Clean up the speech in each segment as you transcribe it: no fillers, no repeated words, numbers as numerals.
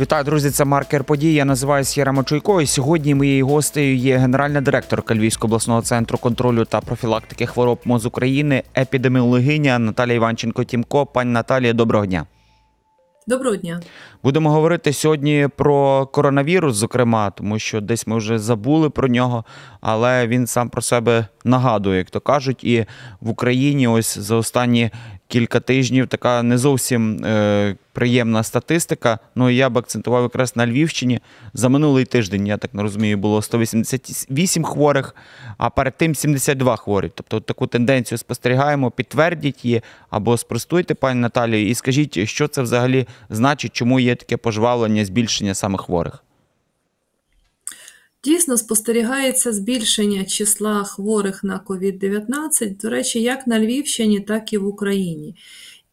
Вітаю, друзі, це «Маркер подій». Я називаюся Ярема Чуйко, і сьогодні моєю гостею є генеральна директорка Львівського обласного центру контролю та профілактики хвороб МОЗ України, епідеміологиня Наталія Іванченко-Тімко. Пані Наталія, доброго дня. Доброго дня. Будемо говорити сьогодні про коронавірус, зокрема, тому що десь ми вже забули про нього, але він сам про себе нагадує, як то кажуть. І в Україні ось за останні кілька тижнів така не зовсім приємна статистика. Ну, я б акцентував якраз на Львівщині. За минулий тиждень, я так не розумію, було 188 хворих, а перед тим 72 хворих. Тобто таку тенденцію спостерігаємо, підтвердіть її або спростуйте, пані Наталію, і скажіть, що це взагалі значить, чому є таке пожвавлення, збільшення саме хворих? Дійсно, спостерігається збільшення числа хворих на COVID-19, до речі, як на Львівщині, так і в Україні.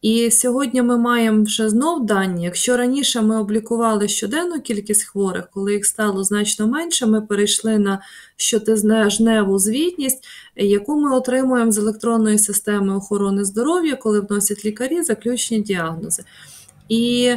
І сьогодні ми маємо вже знов дані. Якщо раніше ми облікували щоденну кількість хворих, коли їх стало значно менше, ми перейшли на щотижневу звітність, яку ми отримуємо з електронної системи охорони здоров'я, коли вносять лікарі заключні діагнози. І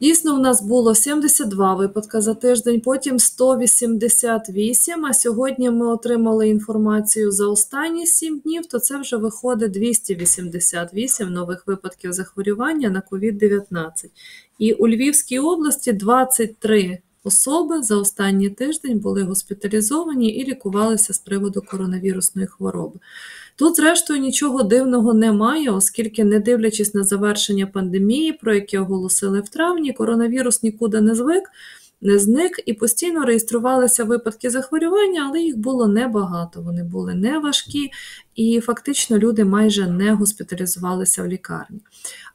дійсно, в нас було 72 випадки за тиждень, потім 188, а сьогодні ми отримали інформацію за останні 7 днів, то це вже виходить 288 нових випадків захворювання на COVID-19. І у Львівській області 23 особи за останній тиждень були госпіталізовані і лікувалися з приводу коронавірусної хвороби. Тут, зрештою, нічого дивного немає, оскільки, не дивлячись на завершення пандемії, про яке оголосили в травні, коронавірус нікуди не зник і постійно реєструвалися випадки захворювання, але їх було небагато, вони були неважкі і фактично люди майже не госпіталізувалися в лікарні.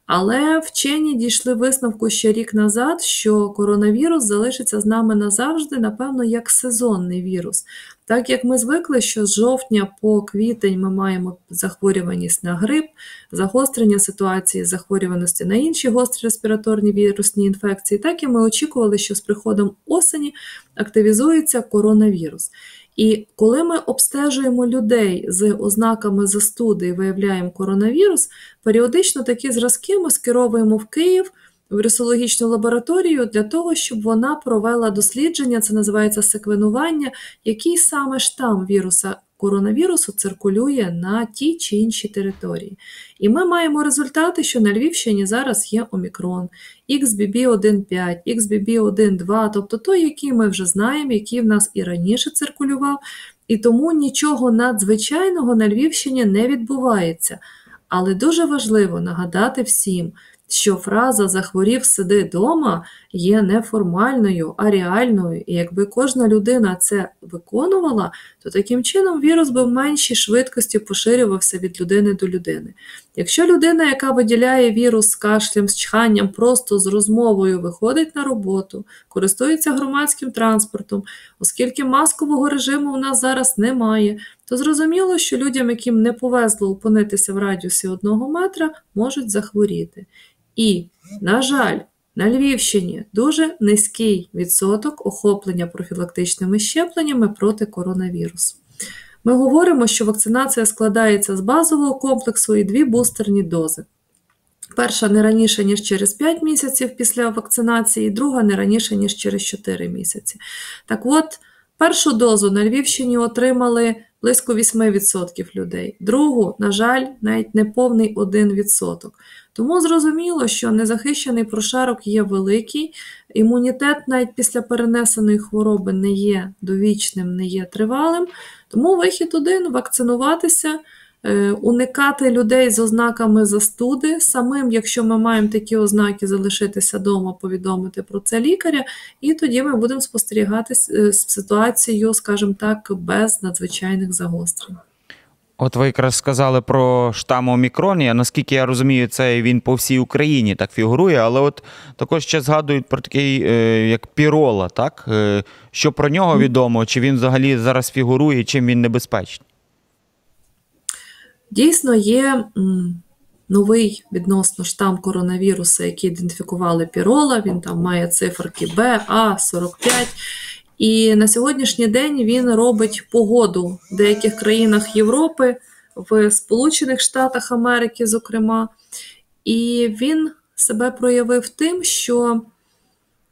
Але вчені дійшли висновку ще рік назад, що коронавірус залишиться з нами назавжди, напевно, як сезонний вірус. Так як ми звикли, що з жовтня по квітень ми маємо захворюваність на грип, загострення ситуації захворюваності на інші гострі респіраторні вірусні інфекції, так і ми очікували, що з приходом осені активізується коронавірус. І коли ми обстежуємо людей з ознаками застуди і виявляємо коронавірус, періодично такі зразки ми скеровуємо в Київ, в вірусологічну лабораторію для того, щоб вона провела дослідження, це називається секвенування, який саме штам віруса коронавірусу циркулює на тій чи іншій території. І ми маємо результати, що на Львівщині зараз є Омікрон, XBB1.5, XBB1.2, тобто той, який ми вже знаємо, який в нас і раніше циркулював, і тому нічого надзвичайного на Львівщині не відбувається. Але дуже важливо нагадати всім, що фраза «захворів, сиди дома» є не формальною, а реальною, і якби кожна людина це виконувала, то таким чином вірус би в меншій швидкості поширювався від людини до людини. Якщо людина, яка виділяє вірус з кашлем, з чханням, просто з розмовою виходить на роботу, користується громадським транспортом, оскільки маскового режиму у нас зараз немає, то зрозуміло, що людям, яким не повезло опинитися в радіусі 1 метра, можуть захворіти. І, на жаль, на Львівщині дуже низький відсоток охоплення профілактичними щепленнями проти коронавірусу. Ми говоримо, що вакцинація складається з базового комплексу і 2 бустерні дози. Перша не раніше, ніж через 5 місяців після вакцинації, друга не раніше, ніж через 4 місяці. Так от, першу дозу на Львівщині отримали близько 8% людей, другу, на жаль, навіть неповний 1%. Тому зрозуміло, що незахищений прошарок є великий, імунітет навіть після перенесеної хвороби не є довічним, не є тривалим, тому вихід один – вакцинуватися, уникати людей з ознаками застуди, самим, якщо ми маємо такі ознаки, залишитися вдома, повідомити про це лікаря, і тоді ми будемо спостерігати ситуацію, скажімо так, без надзвичайних загострень. От ви якраз сказали про штам Омікрон, наскільки я розумію, це він по всій Україні так фігурує, але от також ще згадують про такий, як Пірола, так? Що про нього відомо, чи він взагалі зараз фігурує, чим він небезпечний? Дійсно, є новий відносно штам коронавіруса, який ідентифікували Пірола, він там має циферки Б, А, 45, і на сьогоднішній день він робить погоду в деяких країнах Європи, в Сполучених Штатах Америки, зокрема, і він себе проявив тим, що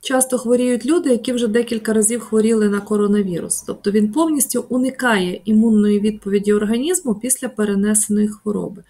часто хворіють люди, які вже декілька разів хворіли на коронавірус. Тобто він повністю уникає імунної відповіді організму після перенесеної хвороби.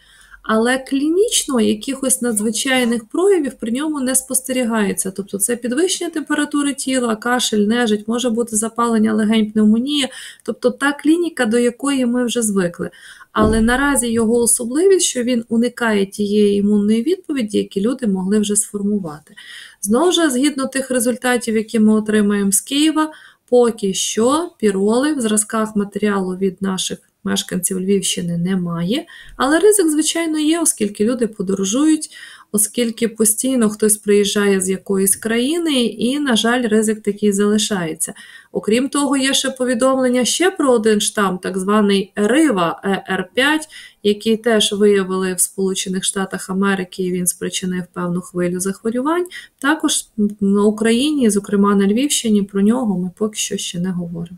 Але клінічно якихось надзвичайних проявів при ньому не спостерігається. Тобто це підвищення температури тіла, кашель, нежить, може бути запалення легень, пневмонія. Тобто та клініка, до якої ми вже звикли. Але наразі його особливість, що він уникає тієї імунної відповіді, які люди могли вже сформувати. Знову ж, згідно тих результатів, які ми отримаємо з Києва, поки що піроли в зразках матеріалу від наших мешканців Львівщини немає, але ризик, звичайно, є, оскільки люди подорожують, оскільки постійно хтось приїжджає з якоїсь країни і, на жаль, ризик такий залишається. Окрім того, є ще повідомлення ще про один штам, так званий Рива ЕР5, який теж виявили в Сполучених Штатах Америки, і він спричинив певну хвилю захворювань. Також на Україні, зокрема на Львівщині, про нього ми поки що ще не говоримо.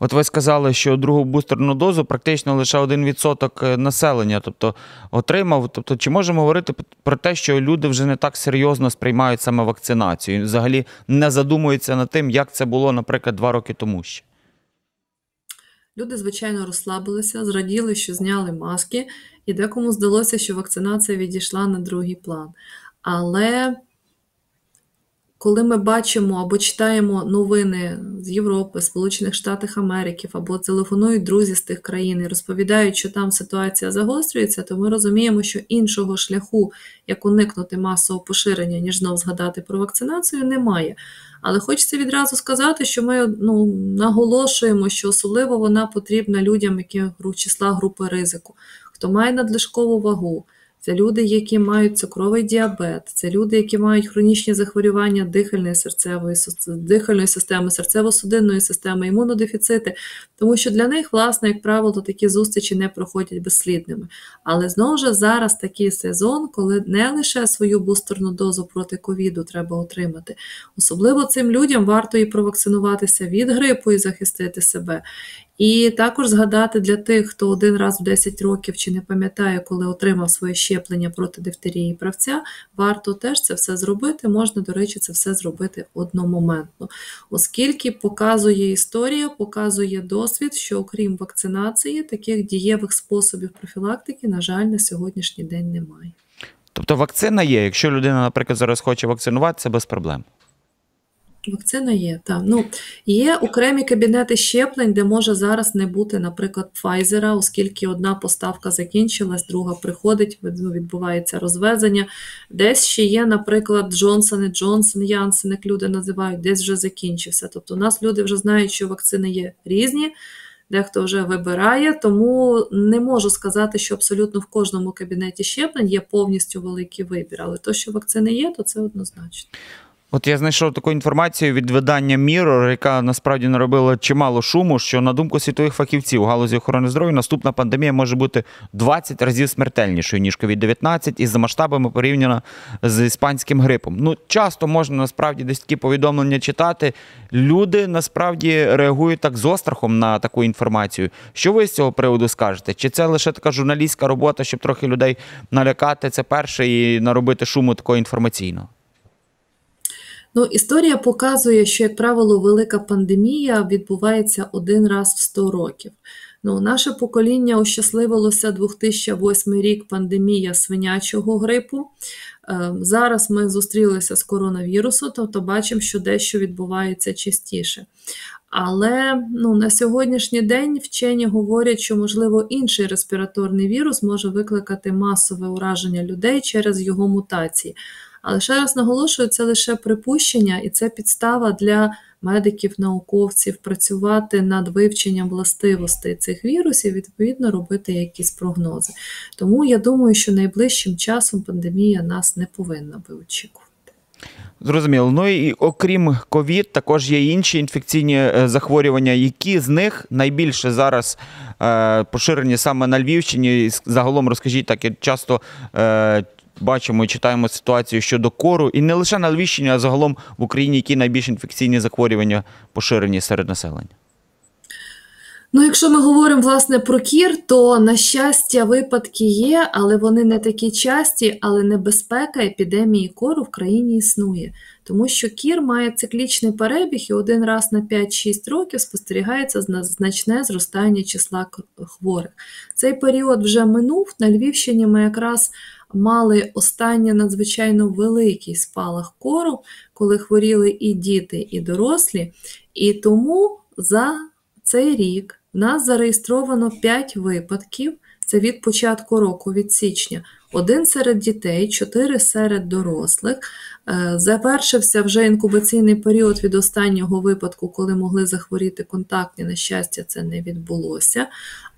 От ви сказали, що другу бустерну дозу практично лише 1% населення, тобто, отримав. Тобто, чи можемо говорити про те, що люди вже не так серйозно сприймають саме вакцинацію і взагалі не задумуються над тим, як це було, наприклад, 2 роки тому ще? Люди, звичайно, розслабилися, зраділи, що зняли маски, і декому здалося, що вакцинація відійшла на другий план. Але коли ми бачимо або читаємо новини з Європи, Сполучених Штатів Америки, або телефонують друзі з тих країн і розповідають, що там ситуація загострюється, то ми розуміємо, що іншого шляху, як уникнути масового поширення, ніж знов згадати про вакцинацію, немає. Але хочеться відразу сказати, що ми наголошуємо, що особливо вона потрібна людям, які числа групи ризику, хто має надлишкову вагу. Це люди, які мають цукровий діабет, це люди, які мають хронічні захворювання дихальної системи, серцево-судинної системи, імунодефіцити, тому що для них, власне, як правило, такі зустрічі не проходять безслідними. Але, знову ж, зараз такий сезон, коли не лише свою бустерну дозу проти ковіду треба отримати. Особливо цим людям варто і провакцинуватися від грипу і захистити себе. І також згадати для тих, хто один раз в 10 років чи не пам'ятає, коли отримав своє щеплення проти дифтерії і правця, варто теж це все зробити, можна, до речі, це все зробити одномоментно. Оскільки показує історія, показує досвід, що окрім вакцинації, таких дієвих способів профілактики, на жаль, на сьогоднішній день немає. Тобто вакцина є, якщо людина, наприклад, зараз хоче вакцинуватися, без проблем? Вакцина є, так. Є окремі кабінети щеплень, де може зараз не бути, наприклад, Пфайзера, оскільки одна поставка закінчилась, друга приходить, відбувається розвезення. Десь ще є, наприклад, Джонсон і Джонсон, Янсен, як люди називають, десь вже закінчився. Тобто у нас люди вже знають, що вакцини є різні, дехто вже вибирає, тому не можу сказати, що абсолютно в кожному кабінеті щеплень є повністю великий вибір, але то, що вакцини є, то це однозначно. От я знайшов таку інформацію від видання «Мірор», яка насправді наробила чимало шуму, що, на думку світових фахівців у галузі охорони здоров'я, наступна пандемія може бути 20 разів смертельнішою, ніж COVID-19, і за масштабами порівняно з іспанським грипом. Часто можна насправді десь такі повідомлення читати. Люди насправді реагують так з острахом на таку інформацію. Що ви з цього приводу скажете? Чи це лише така журналістська робота, щоб трохи людей налякати, це перше, і наробити шуму такого інформаційного? Історія показує, що, як правило, велика пандемія відбувається один раз в 100 років. Наше покоління ощасливилося 2008 рік, пандемія свинячого грипу. Зараз ми зустрілися з коронавірусом, тобто бачимо, що дещо відбувається частіше. Але на сьогоднішній день вчені говорять, що, можливо, інший респіраторний вірус може викликати масове ураження людей через його мутації. Але ще раз наголошую, це лише припущення, і це підстава для медиків, науковців працювати над вивченням властивостей цих вірусів, відповідно, робити якісь прогнози. Тому я думаю, що найближчим часом пандемія нас не повинна би очікувати. Зрозуміло. І окрім ковід, також є інші інфекційні захворювання. Які з них найбільше зараз поширені саме на Львівщині? Загалом, розкажіть, так, я часто бачимо і читаємо ситуацію щодо кору, і не лише на Львівщині, а загалом в Україні, які найбільш інфекційні захворювання поширені серед населення? Ну, якщо ми говоримо, власне, про кір, то, на щастя, випадки є, але вони не такі часті, але небезпека епідемії кору в країні існує. Тому що кір має циклічний перебіг і один раз на 5-6 років спостерігається значне зростання числа хворих. Цей період вже минув, на Львівщині ми якраз мали останній надзвичайно великий спалах кору, коли хворіли і діти, і дорослі, і тому за цей рік в нас зареєстровано 5 випадків, це від початку року, від січня. 1 серед дітей, 4 серед дорослих. Завершився вже інкубаційний період від останнього випадку, коли могли захворіти контактні, на щастя, це не відбулося.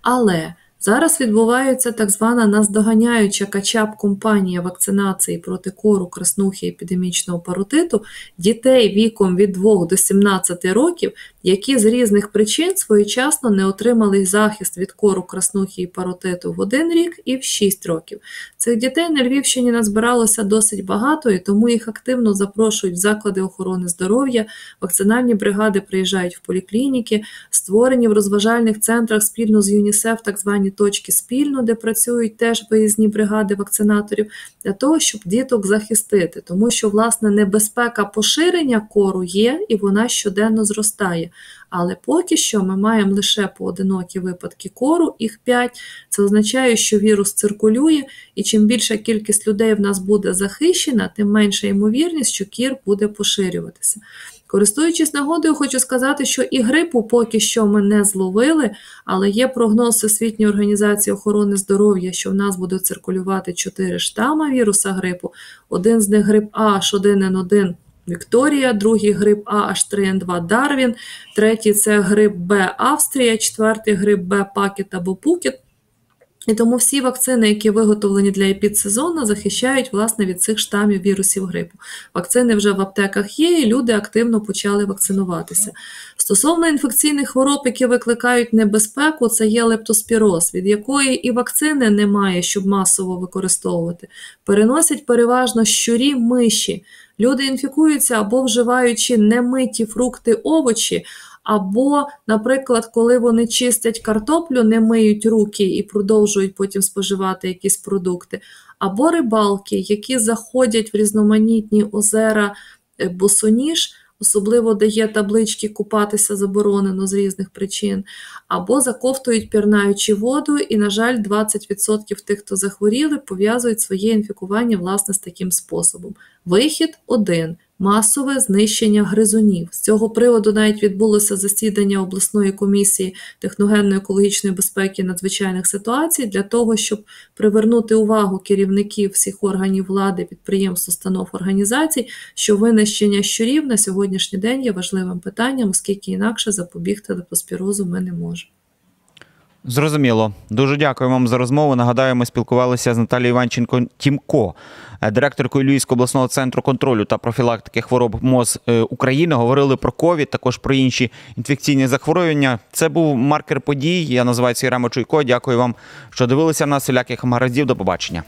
Але зараз відбувається так звана наздоганяюча качап-компанія вакцинації проти кору, краснухи, епідемічного паротиту дітей віком від 2 до 17 років, які з різних причин своєчасно не отримали захист від кору, краснухи і паротиту в 1 рік і в 6 років. Цих дітей на Львівщині назбиралося досить багато, і тому їх активно запрошують в заклади охорони здоров'я, вакцинальні бригади приїжджають в поліклініки, створені в розважальних центрах спільно з ЮНІСЕФ так звані точки спільно, де працюють теж виїзні бригади вакцинаторів, для того, щоб діток захистити. Тому що, власне, небезпека поширення кору є, і вона щоденно зростає. Але поки що ми маємо лише поодинокі випадки кору, їх 5. Це означає, що вірус циркулює, і чим більша кількість людей в нас буде захищена, тим менша ймовірність, що кір буде поширюватися. Користуючись нагодою, хочу сказати, що і грипу поки що ми не зловили, але є прогноз Всесвітньої організації охорони здоров'я, що в нас будуть циркулювати 4 штами віруса грипу. Один з них грип А, H1N1, Вікторія, другий грип А, H3N2, Дарвін, третій це грип Б, Австрія, четвертий грип Б, Пакет або Пукет. І тому всі вакцини, які виготовлені для епідсезону, захищають, власне, від цих штамів вірусів грипу. Вакцини вже в аптеках є, і люди активно почали вакцинуватися. Стосовно інфекційних хвороб, які викликають небезпеку, це є лептоспіроз, від якої і вакцини немає, щоб масово використовувати. Переносять переважно щурі, миші. Люди інфікуються або вживаючи немиті фрукти, овочі, або, наприклад, коли вони чистять картоплю, не миють руки і продовжують потім споживати якісь продукти, або рибалки, які заходять в різноманітні озера босоніж, особливо де є таблички «Купатися заборонено» з різних причин, або заковтують, пірнаючи воду, і, на жаль, 20% тих, хто захворіли, пов'язують своє інфікування, власне, з таким способом. Вихід один – масове знищення гризунів. З цього приводу навіть відбулося засідання обласної комісії техногенно-екологічної безпеки і надзвичайних ситуацій для того, щоб привернути увагу керівників всіх органів влади, підприємств, установ, організацій, що винищення щурів на сьогоднішній день є важливим питанням, оскільки інакше запобігти лептоспірозу ми не можемо. Зрозуміло. Дуже дякую вам за розмову. Нагадаю, ми спілкувалися з Наталією Іванченко-Тімко, директоркою Львівського обласного центру контролю та профілактики хвороб МОЗ України. Говорили про COVID, також про інші інфекційні захворювання. Це був маркер подій. Я називаюся Ярема Чуйко. Дякую вам, що дивилися нас. Всіляких гараздів. До побачення.